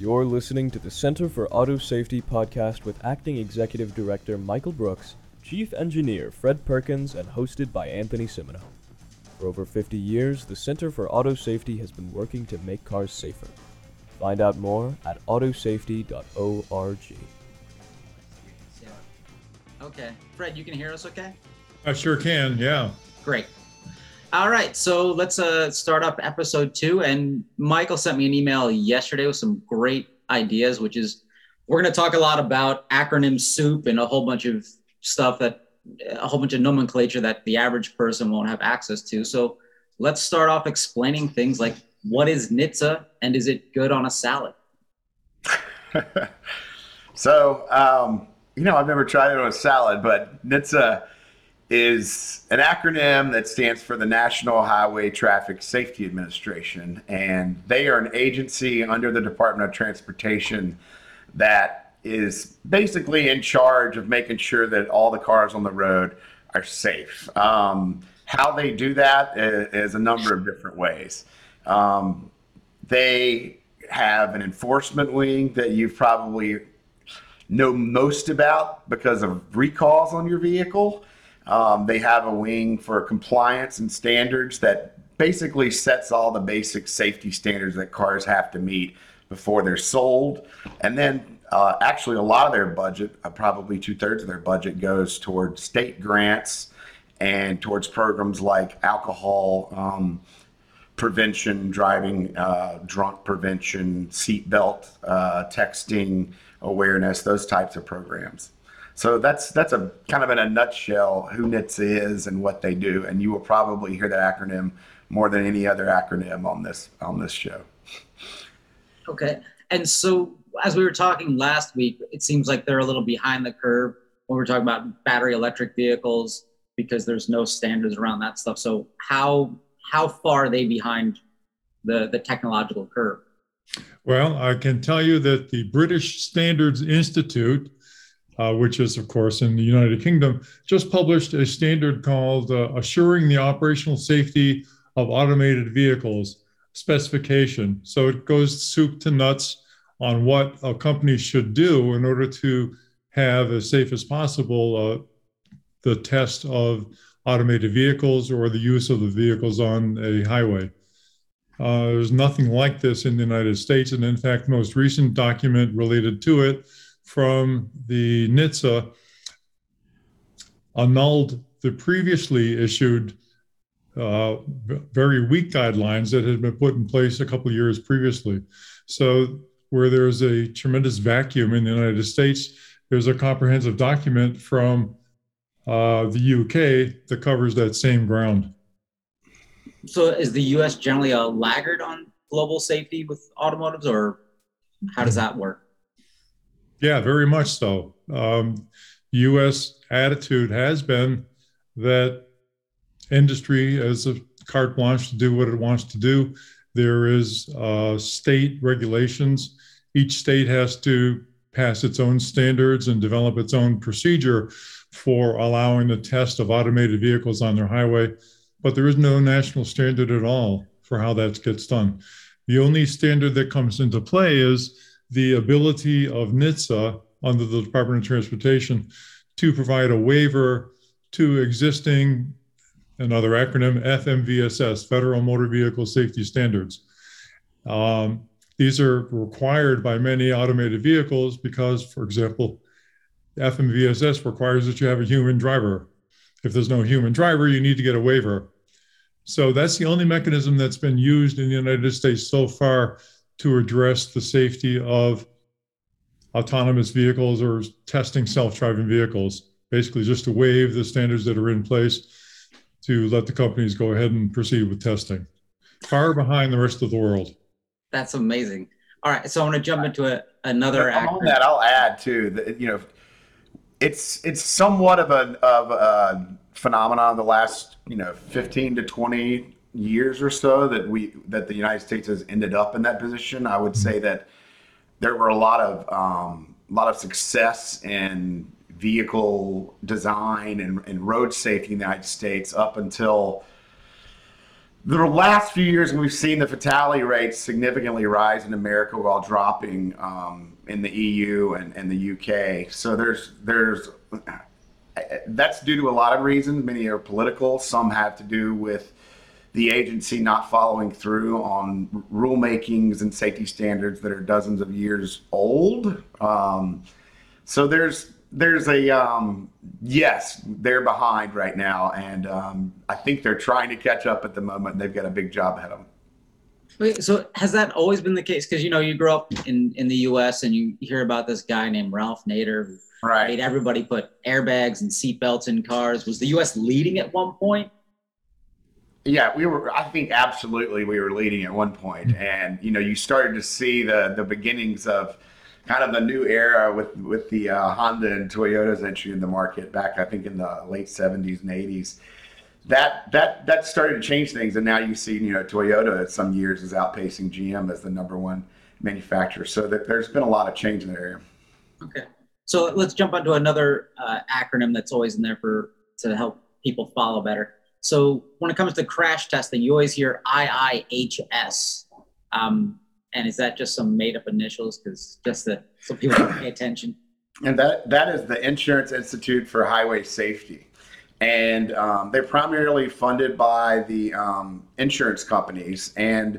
You're listening to the Center for Auto Safety podcast with Acting Executive Director Michael Brooks, Chief Engineer Fred Perkins, and hosted by Anthony Simino. For over 50 years, the Center for Auto Safety has been working to make cars safer. Find out more at autosafety.org. Okay. Fred, you can hear us okay? I sure can, yeah. Great. All right, so let's start up episode 2. And Michael sent me an email yesterday with some great ideas, which is we're going to talk a lot about acronym soup and a whole bunch of stuff a whole bunch of nomenclature that the average person won't have access to. So let's start off explaining things like what is NHTSA and is it good on a salad? So, I've never tried it on a salad, but NHTSA is an acronym that stands for the National Highway Traffic Safety Administration, and they are an agency under the Department of Transportation that is basically in charge of making sure that all the cars on the road are safe. How they do that is a number of different ways. They have an enforcement wing that you've probably know most about because of recalls on your vehicle. They have a wing for compliance and standards that basically sets all the basic safety standards that cars have to meet before they're sold. And then actually a lot of their budget, probably 2/3 of their budget, goes towards state grants and towards programs like alcohol prevention, driving drunk prevention, seatbelt, texting awareness, those types of programs. So that's a kind of in a nutshell who NHTSA is and what they do, and you will probably hear that acronym more than any other acronym on this show. Okay, and so as we were talking last week, it seems like they're a little behind the curve when we're talking about battery electric vehicles because there's no standards around that stuff. So how far are they behind the technological curve? Well, I can tell you that the British Standards Institute, which is, of course, in the United Kingdom, just published a standard called Assuring the Operational Safety of Automated Vehicles Specification. So it goes soup to nuts on what a company should do in order to have, as safe as possible, the test of automated vehicles or the use of the vehicles on a highway. There's nothing like this in the United States, and in fact, the most recent document related to it from the NHTSA annulled the previously issued very weak guidelines that had been put in place a couple of years previously. So where there's a tremendous vacuum in the United States, there's a comprehensive document from the UK that covers that same ground. So is the US generally a laggard on global safety with automotives, or how does that work? Yeah, very much so. U.S. attitude has been that industry has a carte blanche to do what it wants to do. There is state regulations. Each state has to pass its own standards and develop its own procedure for allowing the test of automated vehicles on their highway. But there is no national standard at all for how that gets done. The only standard that comes into play is the ability of NHTSA under the Department of Transportation to provide a waiver to existing, another acronym, FMVSS, Federal Motor Vehicle Safety Standards. These are required by many automated vehicles because, for example, FMVSS requires that you have a human driver. If there's no human driver, you need to get a waiver. So that's the only mechanism that's been used in the United States so far to address the safety of autonomous vehicles or testing self-driving vehicles, basically just to waive the standards that are in place to let the companies go ahead and proceed with testing. Far behind the rest of the world. That's amazing. All right, so I'm gonna jump into another acronym. On that, I'll add too, that, it's somewhat of a phenomenon of the last, 15 to 20 years or so that the United States has ended up in that position. I would say that there were a lot of success in vehicle design and road safety in the United States up until The last few years, we've seen the fatality rates significantly rise in America while dropping in the EU and the UK. So that's due to a lot of reasons. Many are political. Some have to do with the agency not following through on rulemakings and safety standards that are dozens of years old. So yes, they're behind right now, and I think they're trying to catch up at the moment. They've got a big job ahead of them. Wait, so has that always been the case? Because you know, you grew up in the U.S. and you hear about this guy named Ralph Nader who made everybody put airbags and seatbelts in cars. Was the U.S. leading at one point? Yeah, we were. I think absolutely we were leading at one point, and you know, you started to see the beginnings of kind of the new era with the Honda and Toyota's entry in the market back, I think, in the late 70s and 80s. That started to change things, and now you see, you know, Toyota at some years is outpacing GM as the #1 manufacturer. So there's been a lot of change in that area. Okay, so let's jump onto another acronym that's always in there to help people follow better. So when it comes to crash testing, you always hear IIHS. And is that just some made up initials? Because just so people don't pay attention. And that is the Insurance Institute for Highway Safety. And they're primarily funded by the insurance companies. And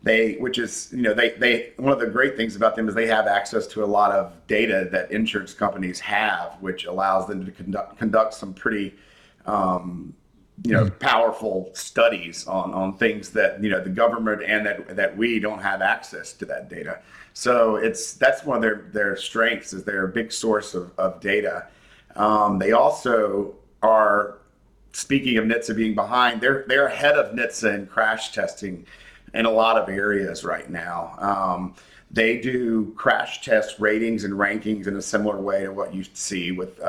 one of the great things about them is they have access to a lot of data that insurance companies have, which allows them to conduct some pretty, powerful studies on things that, you know, the government and that we don't have access to that data. So that's one of their strengths, is they're a big source of data. They also are, speaking of NHTSA being behind, they're ahead of NHTSA in crash testing in a lot of areas right now. They do crash test ratings and rankings in a similar way to what you see with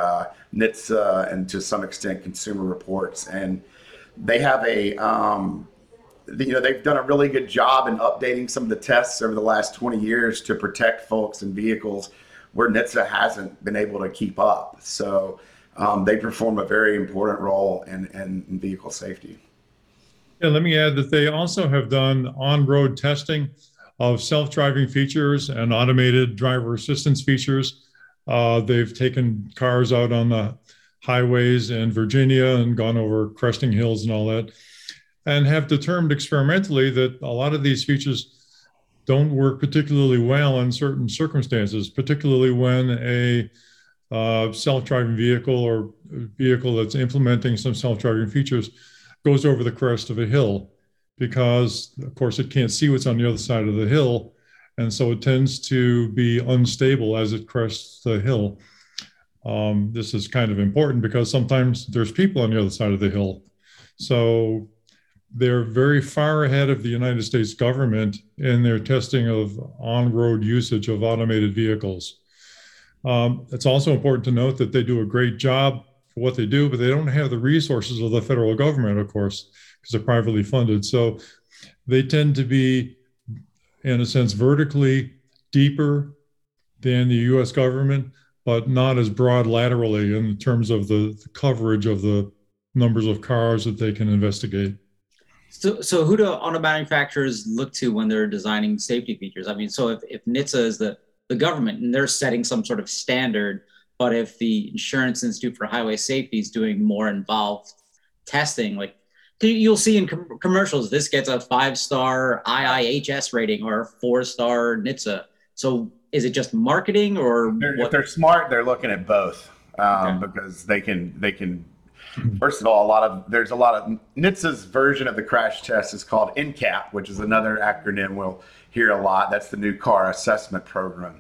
NHTSA and to some extent Consumer Reports. And they have they've done a really good job in updating some of the tests over the last 20 years to protect folks and vehicles where NHTSA hasn't been able to keep up. So they perform a very important role in vehicle safety. Yeah, let me add that they also have done on-road testing of self-driving features and automated driver assistance features. They've taken cars out on the highways in Virginia and gone over cresting hills and all that, and have determined experimentally that a lot of these features don't work particularly well in certain circumstances, particularly when a self-driving vehicle or vehicle that's implementing some self-driving features goes over the crest of a hill, because of course it can't see what's on the other side of the hill. And so it tends to be unstable as it crests the hill. This is kind of important because sometimes there's people on the other side of the hill. So they're very far ahead of the United States government in their testing of on-road usage of automated vehicles. It's also important to note that they do a great job for what they do, but they don't have the resources of the federal government, of course, because they're privately funded. So they tend to be, in a sense, vertically deeper than the US government, but not as broad laterally in terms of the coverage of the numbers of cars that they can investigate. So who do auto manufacturers look to when they're designing safety features? I mean, so if NHTSA is the government and they're setting some sort of standard, but if the Insurance Institute for Highway Safety is doing more involved testing, like, you'll see in commercials, this gets a 5-star IIHS rating or a 4-star NHTSA. So is it just marketing, or if they're smart, they're looking at both because they can. First of all, there's a lot of NHTSA's version of the crash test is called NCAP, which is another acronym we'll hear a lot. That's the New Car Assessment Program,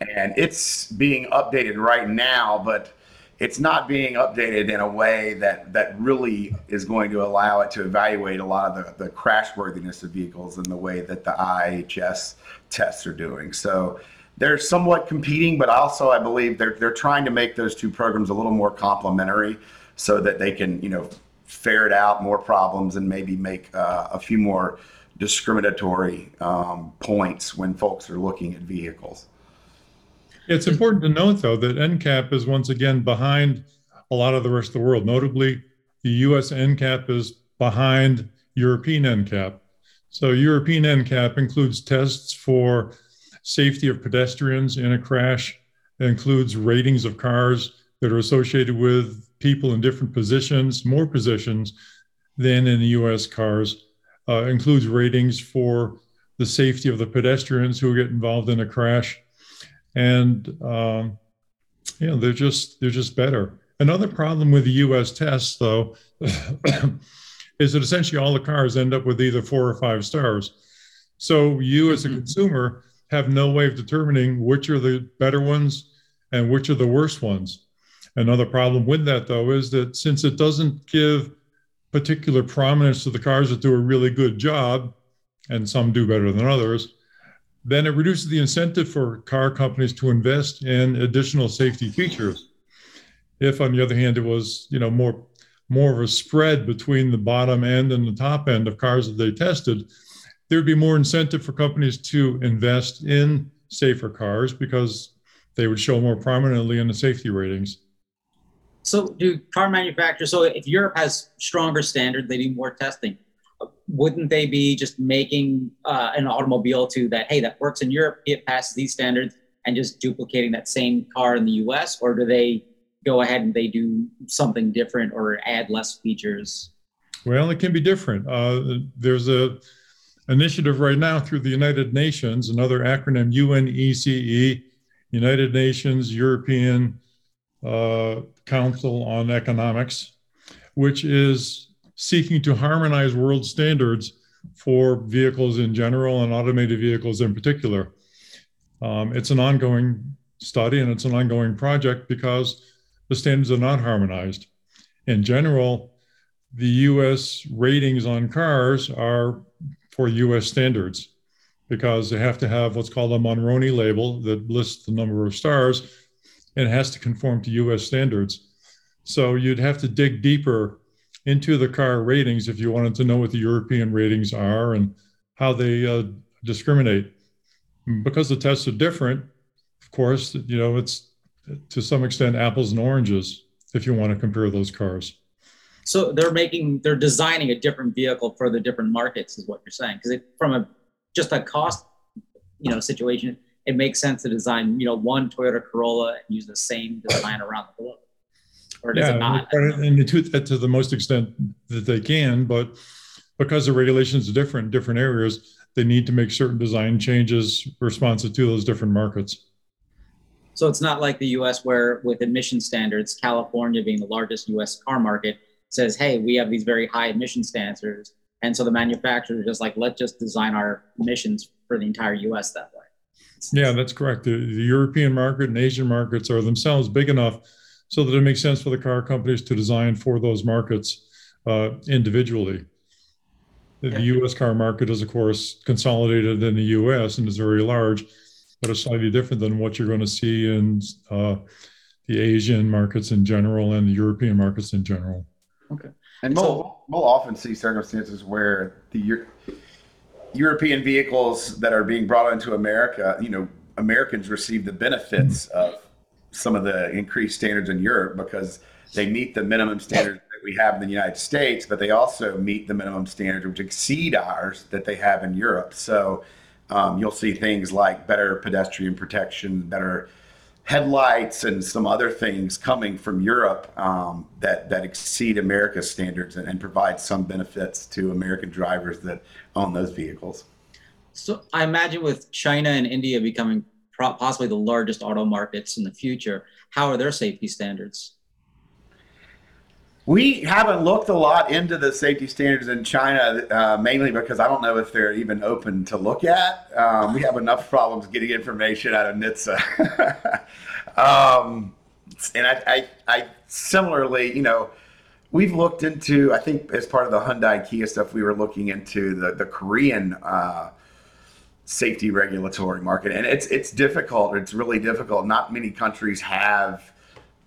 and it's being updated right now, but it's not being updated in a way that really is going to allow it to evaluate a lot of the crashworthiness of vehicles in the way that the IIHS tests are doing. So they're somewhat competing, but also I believe they're trying to make those two programs a little more complementary so that they can, you know, ferret out more problems and maybe make a few more discriminatory points when folks are looking at vehicles. It's important to note, though, that NCAP is once again behind a lot of the rest of the world. Notably, the U.S. NCAP is behind European NCAP. So European NCAP includes tests for safety of pedestrians in a crash. It includes ratings of cars that are associated with people in different positions, more positions than in the US cars. Includes ratings for the safety of the pedestrians who get involved in a crash. And you know, they're just better. Another problem with the US tests, though, is that essentially all the cars end up with either 4 or 5 stars. So you as a consumer have no way of determining which are the better ones and which are the worst ones. Another problem with that, though, is that since it doesn't give particular prominence to the cars that do a really good job, and some do better than others, then it reduces the incentive for car companies to invest in additional safety features. If, on the other hand, it was, you know, more of a spread between the bottom end and the top end of cars that they tested, there'd be more incentive for companies to invest in safer cars because they would show more prominently in the safety ratings. So do car manufacturers, so if Europe has stronger standards, they do more testing, wouldn't they be just making an automobile too that, hey, that works in Europe, it passes these standards, and just duplicating that same car in the US? Or do they go ahead and they do something different or add less features? Well, it can be different. There's a initiative right now through the United Nations, another acronym, UNECE, United Nations European Council on Economics, which is seeking to harmonize world standards for vehicles in general and automated vehicles in particular. It's an ongoing study and it's an ongoing project because the standards are not harmonized. In general, the US ratings on cars are for US standards because they have to have what's called a Monroney label that lists the number of stars and has to conform to US standards. So you'd have to dig deeper into the car ratings if you wanted to know what the European ratings are and how they discriminate. Because the tests are different, of course, you know, it's to some extent apples and oranges if you want to compare those cars. So they're designing a different vehicle for the different markets is what you're saying. Because from just a cost, you know, situation, it makes sense to design, you know, one Toyota Corolla and use the same design around the globe. Or does it not? And they do that to the most extent that they can, but because the regulations are different in different areas, they need to make certain design changes responsive to those different markets. So it's not like the US where with emission standards, California being the largest US car market says, hey, we have these very high emission standards. And so the manufacturers are just like, let's just design our emissions for the entire US that way. Yeah, that's correct. The European market and Asian markets are themselves big enough so that it makes sense for the car companies to design for those markets individually. The US car market is, of course, consolidated in the US and is very large, but it's slightly different than what you're going to see in the Asian markets in general and the European markets in general. Okay. And we'll often see circumstances where the European vehicles that are being brought into America, you know, Americans receive the benefits of some of the increased standards in Europe because they meet the minimum standards that we have in the United States, but they also meet the minimum standards which exceed ours that they have in Europe. So you'll see things like better pedestrian protection, better headlights, and some other things coming from Europe that exceed America's standards and provide some benefits to American drivers that own those vehicles. So I imagine with China and India becoming possibly the largest auto markets in the future, how are their safety standards? We haven't looked a lot into the safety standards in China, mainly because I don't know if they're even open to look at. We have enough problems getting information out of NHTSA. And I similarly, you know, we've looked into, I think as part of the Hyundai Kia stuff, we were looking into the Korean safety regulatory market. And it's difficult. It's really difficult. Not many countries have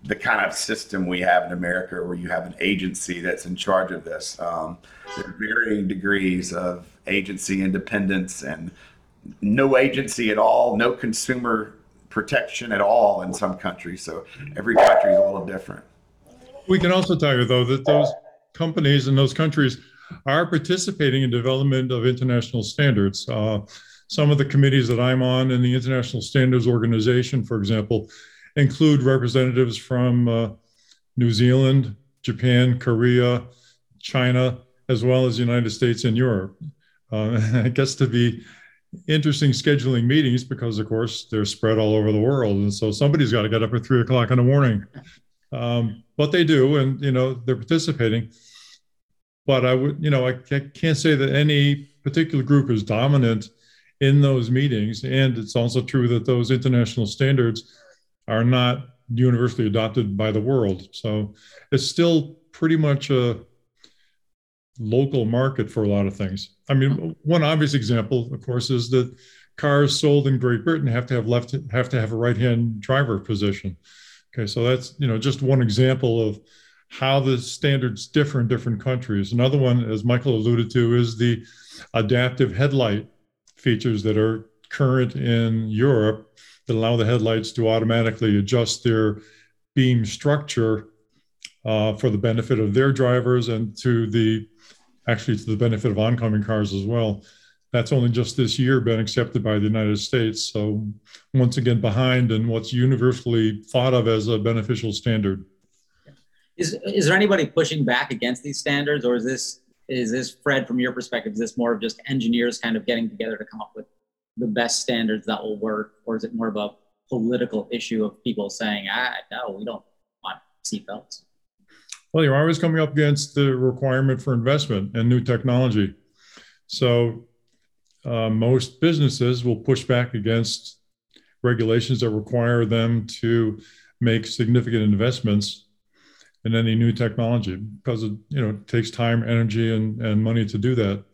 the kind of system we have in America where you have an agency that's in charge of this. There are varying degrees of agency independence and no agency at all, no consumer protection at all in some countries. So every country is a little different. We can also tell you though that those companies in those countries are participating in development of international standards. Some of the committees that I'm on in the International Standards Organization, for example, include representatives from New Zealand, Japan, Korea, China, as well as the United States and Europe. It gets to be interesting scheduling meetings because, of course, they're spread all over the world. And so somebody's got to get up at 3 o'clock in the morning. But they do, and, you know, they're participating. But I would, you know, I can't say that any particular group is dominant in those meetings. And it's also true that those international standards are not universally adopted by the world. So it's still pretty much a local market for a lot of things. I mean, one obvious example, of course, is that cars sold in Great Britain have to have a right-hand driver position. Okay, so that's, you know, just one example of how the standards differ in different countries. Another one, as Michael alluded to, is the adaptive headlight features that are current in Europe that allow the headlights to automatically adjust their beam structure for the benefit of their drivers and to the benefit of oncoming cars as well. That's only just this year been accepted by the United States. So once again, behind in what's universally thought of as a beneficial standard. Is there anybody pushing back against these standards, or is this, Fred, from your perspective, is this more of just engineers kind of getting together to come up with the best standards that will work? Or is it more of a political issue of people saying, no, we don't want seatbelts? Well, you're always coming up against the requirement for investment and new technology. So most businesses will push back against regulations that require them to make significant investments in any new technology because it, you know, takes time, energy, and money to do that.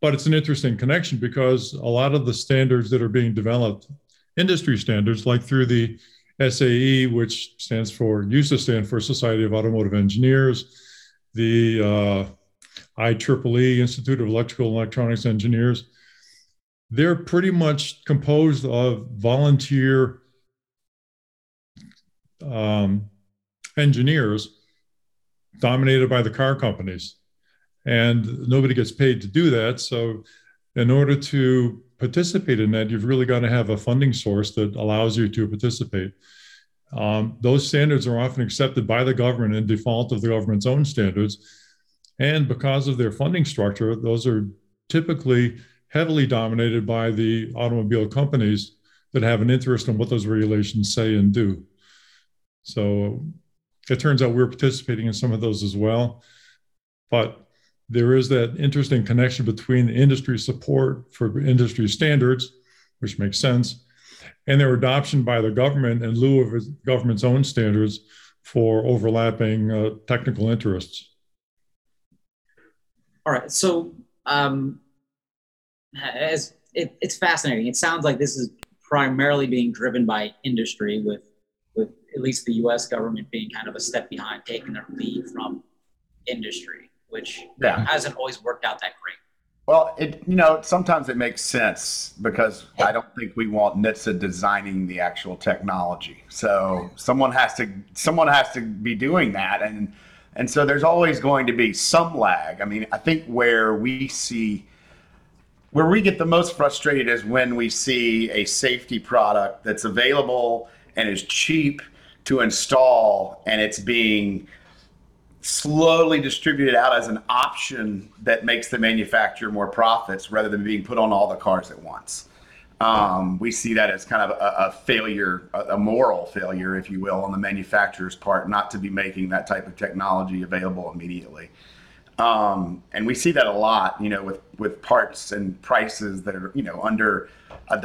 But it's an interesting connection because a lot of the standards that are being developed, industry standards, like through the SAE, which used to stand for Society of Automotive Engineers, the IEEE, Institute of Electrical and Electronics Engineers, they're pretty much composed of volunteer engineers dominated by the car companies. And nobody gets paid to do that. So in order to participate in that, you've really got to have a funding source that allows you to participate. Those standards are often accepted by the government in default of the government's own standards. And because of their funding structure, those are typically heavily dominated by the automobile companies that have an interest in what those regulations say and do. So it turns out we're participating in some of those as well. But there is that interesting connection between the industry support for industry standards, which makes sense, and their adoption by the government in lieu of the government's own standards for overlapping technical interests. All right, so it's fascinating. It sounds like this is primarily being driven by industry with at least the US government being kind of a step behind, taking their lead from industry, which hasn't always worked out that great. Well, sometimes it makes sense because I don't think we want NHTSA designing the actual technology. So someone has to be doing that, and so there's always going to be some lag. I mean, I think where we get the most frustrated is when we see a safety product that's available and is cheap to install, and it's being slowly distributed out as an option that makes the manufacturer more profits rather than being put on all the cars at once. We see that as kind of a failure, a moral failure, if you will, on the manufacturer's part, not to be making that type of technology available immediately. And we see that a lot, you know, with parts and prices that are, you know, under $1,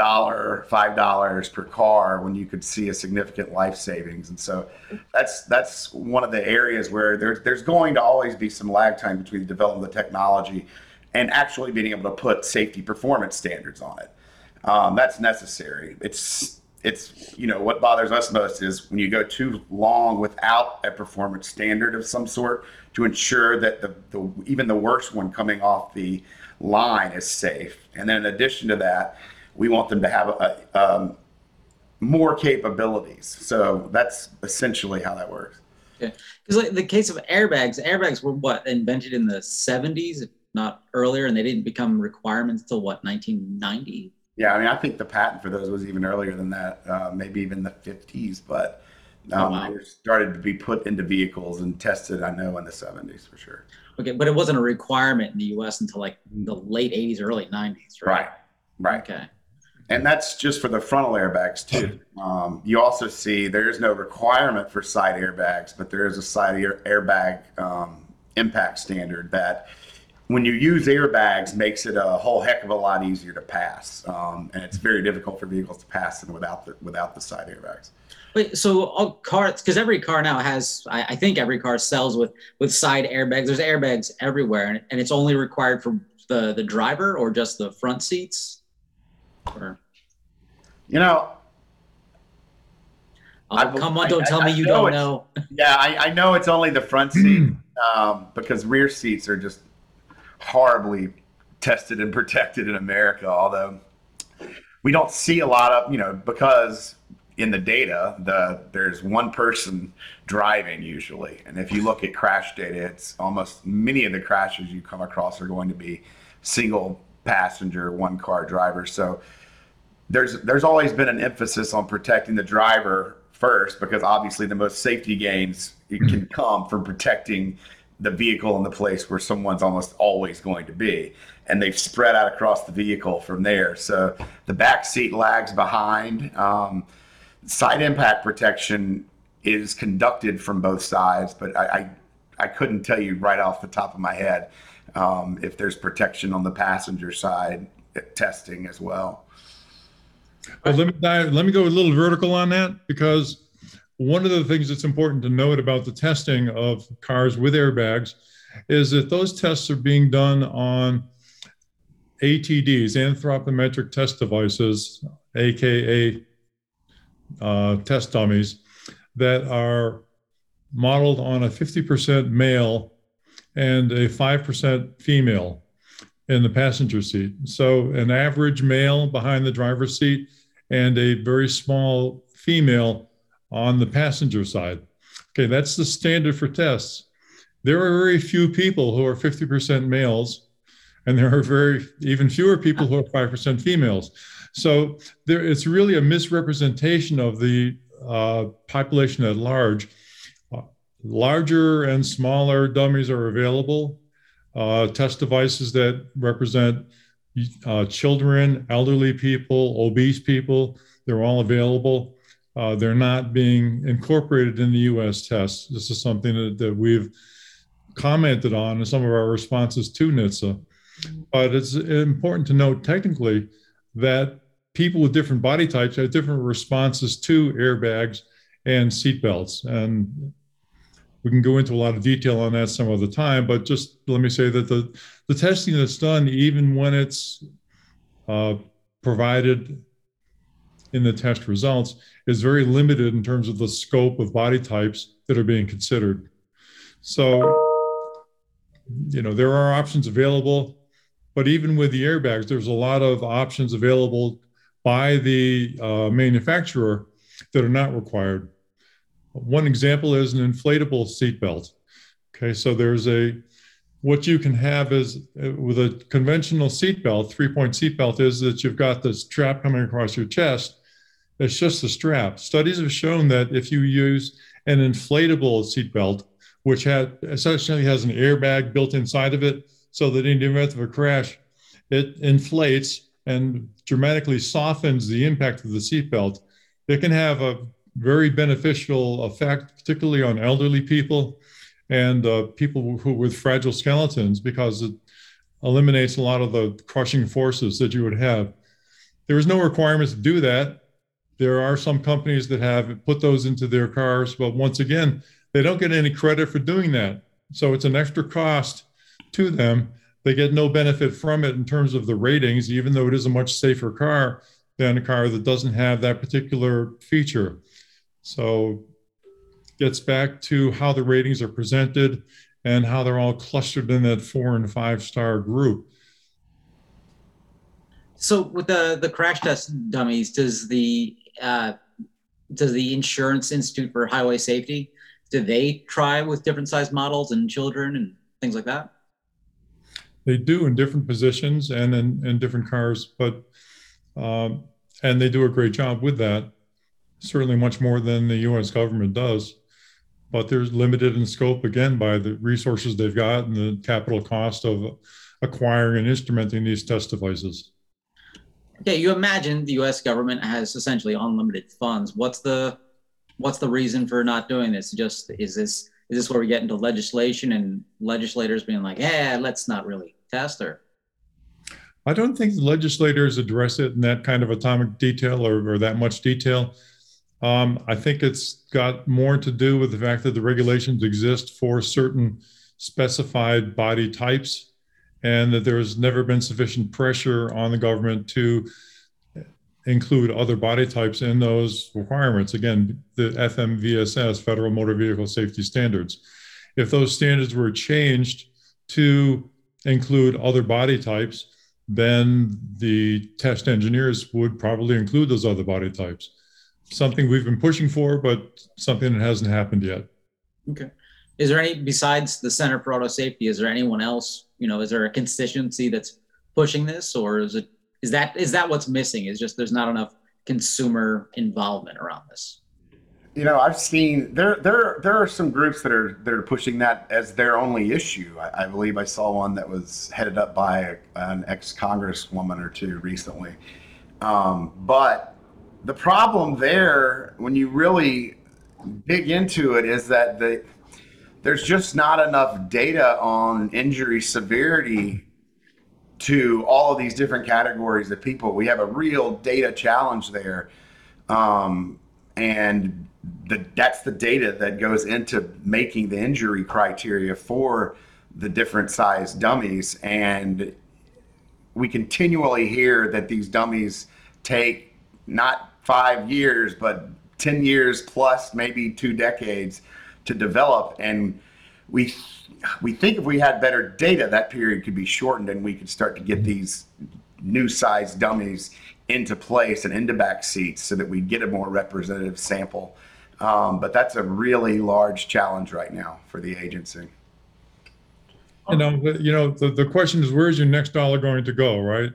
$5 per car when you could see a significant life savings. And so that's one of the areas where there's going to always be some lag time between the development of the technology and actually being able to put safety performance standards on it. That's necessary. It's you know, what bothers us most is when you go too long without a performance standard of some sort to ensure that even the worst one coming off the line is safe. And then in addition to that, we want them to have more capabilities. So that's essentially how that works. Okay. Because like the case of airbags were what, invented in the 70s, if not earlier, and they didn't become requirements till what, 1990? Yeah, I mean, I think the patent for those was even earlier than that, maybe even the 50s, but it started to be put into vehicles and tested, I know, in the 70s for sure. Okay, but it wasn't a requirement in the US until like the late 80s, early 90s, right? Right. Okay. And that's just for the frontal airbags too. You also see there is no requirement for side airbags, but there is a side airbag impact standard that, when you use airbags, makes it a whole heck of a lot easier to pass, and it's very difficult for vehicles to pass them without the side airbags. Wait, so all cars, because every car now has, I think every car sells with side airbags. There's airbags everywhere, and it's only required for the driver or just the front seats. Or, you know, come on, don't tell me you don't know. Yeah, I know it's only the front seat because rear seats are just horribly tested and protected in America, although we don't see a lot of, because in the data, there's one person driving usually. And if you look at crash data, it's almost, many of the crashes you come across are going to be single passenger, one car driver. So there's always been an emphasis on protecting the driver first, because obviously the most safety gains can come from protecting the vehicle in the place where someone's almost always going to be, and they've spread out across the vehicle from there. So the back seat lags behind. Side impact protection is conducted from both sides, but I couldn't tell you right off the top of my head if there's protection on the passenger side testing as well. Well, let me go a little vertical on that, because one of the things that's important to note about the testing of cars with airbags is that those tests are being done on ATDs, anthropometric test devices, AKA test dummies, that are modeled on a 50% male and a 5% female in the passenger seat. So an average male behind the driver's seat and a very small female on the passenger side. Okay, that's the standard for tests. There are very few people who are 50% males, and there are even fewer people who are 5% females. So it's really a misrepresentation of the population at large. Larger and smaller dummies are available. Test devices that represent children, elderly people, obese people, they're all available. They're not being incorporated in the U.S. tests. This is something that we've commented on in some of our responses to NHTSA. But it's important to note technically that people with different body types have different responses to airbags and seatbelts. And we can go into a lot of detail on that some other time, but just let me say that the testing that's done, even when it's provided in the test results, is very limited in terms of the scope of body types that are being considered. So, there are options available, but even with the airbags, there's a lot of options available by the manufacturer that are not required. One example is an inflatable seatbelt. Okay, so what you can have is, with a conventional seatbelt, three-point seatbelt, is that you've got this strap coming across your chest. It's just a strap. Studies have shown that if you use an inflatable seatbelt, which essentially has an airbag built inside of it, so that in the event of a crash, it inflates and dramatically softens the impact of the seatbelt. It can have a very beneficial effect, particularly on elderly people and people with fragile skeletons, because it eliminates a lot of the crushing forces that you would have. There is no requirement to do that. There are some companies that have put those into their cars, but once again, they don't get any credit for doing that. So it's an extra cost to them. They get no benefit from it in terms of the ratings, even though it is a much safer car than a car that doesn't have that particular feature. So gets back to how the ratings are presented and how they're all clustered in that 4- and 5-star group. So with the crash test dummies, does the Insurance Institute for Highway Safety do they try with different size models and children and things like that? They do in different positions and in different cars, but and they do a great job with that, certainly much more than the U.S. government does. But they're limited in scope, again, by the resources they've got and the capital cost of acquiring and instrumenting these test devices. Okay, you imagine the U.S. government has essentially unlimited funds. What's the reason for not doing this? Just is this where we get into legislation and legislators being like, "Hey, let's not really test her"? I don't think the legislators address it in that kind of atomic detail or that much detail. I think it's got more to do with the fact that the regulations exist for certain specified body types, and that there has never been sufficient pressure on the government to include other body types in those requirements. Again, the FMVSS, Federal Motor Vehicle Safety Standards. If those standards were changed to include other body types, then the test engineers would probably include those other body types. Something we've been pushing for, but something that hasn't happened yet. Okay. Is there any, besides the Center for Auto Safety, is there anyone else, is there a constituency that's pushing this, or is that what's missing? Is just there's not enough consumer involvement around this? I've seen there are some groups that are pushing that as their only issue. I believe I saw one that was headed up by an ex-congresswoman or two recently. But the problem there, when you really dig into it, is that there's just not enough data on injury severity to all of these different categories of people. We have a real data challenge there. And that's the data that goes into making the injury criteria for the different size dummies. And we continually hear that these dummies take not 5 years, but 10 years plus, maybe 2 decades to develop. And we think if we had better data, that period could be shortened and we could start to get these new size dummies into place and into back seats so that we get a more representative sample. But that's a really large challenge right now for the agency. The question is, where's your next dollar going to go, right?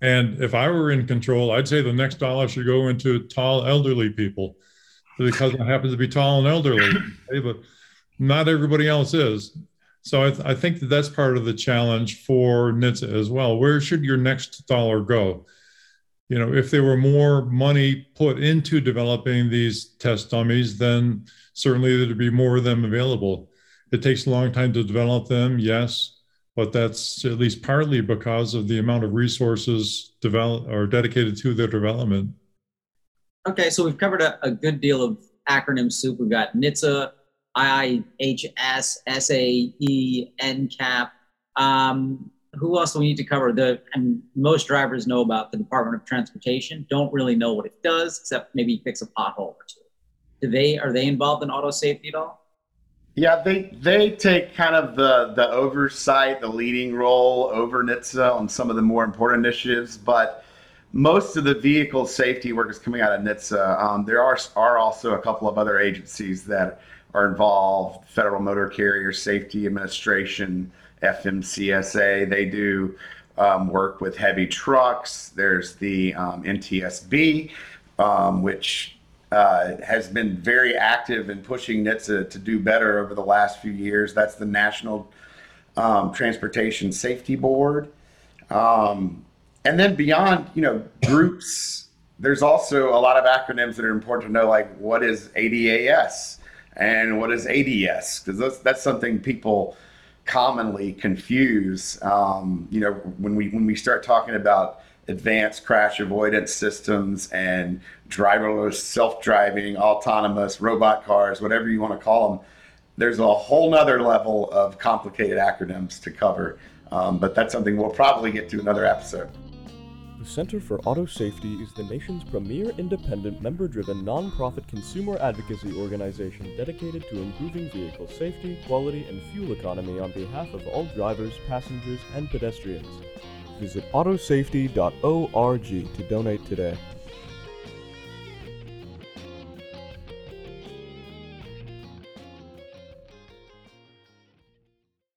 And if I were in control, I'd say the next dollar should go into tall elderly people, because I happen to be tall and elderly, but not everybody else is. So I think that's part of the challenge for NHTSA as well. Where should your next dollar go? If there were more money put into developing these test dummies, then certainly there'd be more of them available. It takes a long time to develop them, yes, but that's at least partly because of the amount of resources dedicated to their development. Okay, so we've covered a good deal of acronym soup. We've got NHTSA, IIHS, SAE, NCAP. Who else do we need to cover? Most drivers know about the Department of Transportation, don't really know what it does, except maybe fix a pothole or two. Are they involved in auto safety at all? Yeah, they take kind of the oversight, the leading role over NHTSA on some of the more important initiatives, but most of the vehicle safety work is coming out of NHTSA. There are also a couple of other agencies that are involved: Federal Motor Carrier Safety Administration, FMCSA. They do work with heavy trucks. There's the NTSB, which has been very active in pushing NHTSA to do better over the last few years. That's the National Transportation Safety Board. And then beyond, groups, there's also a lot of acronyms that are important to know, like what is ADAS and what is ADS? Because that's something people commonly confuse. When we start talking about advanced crash avoidance systems and driverless, self-driving, autonomous, robot cars, whatever you want to call them, there's a whole nother level of complicated acronyms to cover. But that's something we'll probably get to another episode. The Center for Auto Safety is the nation's premier independent, member-driven, nonprofit consumer advocacy organization dedicated to improving vehicle safety, quality, and fuel economy on behalf of all drivers, passengers, and pedestrians. Visit autosafety.org to donate today.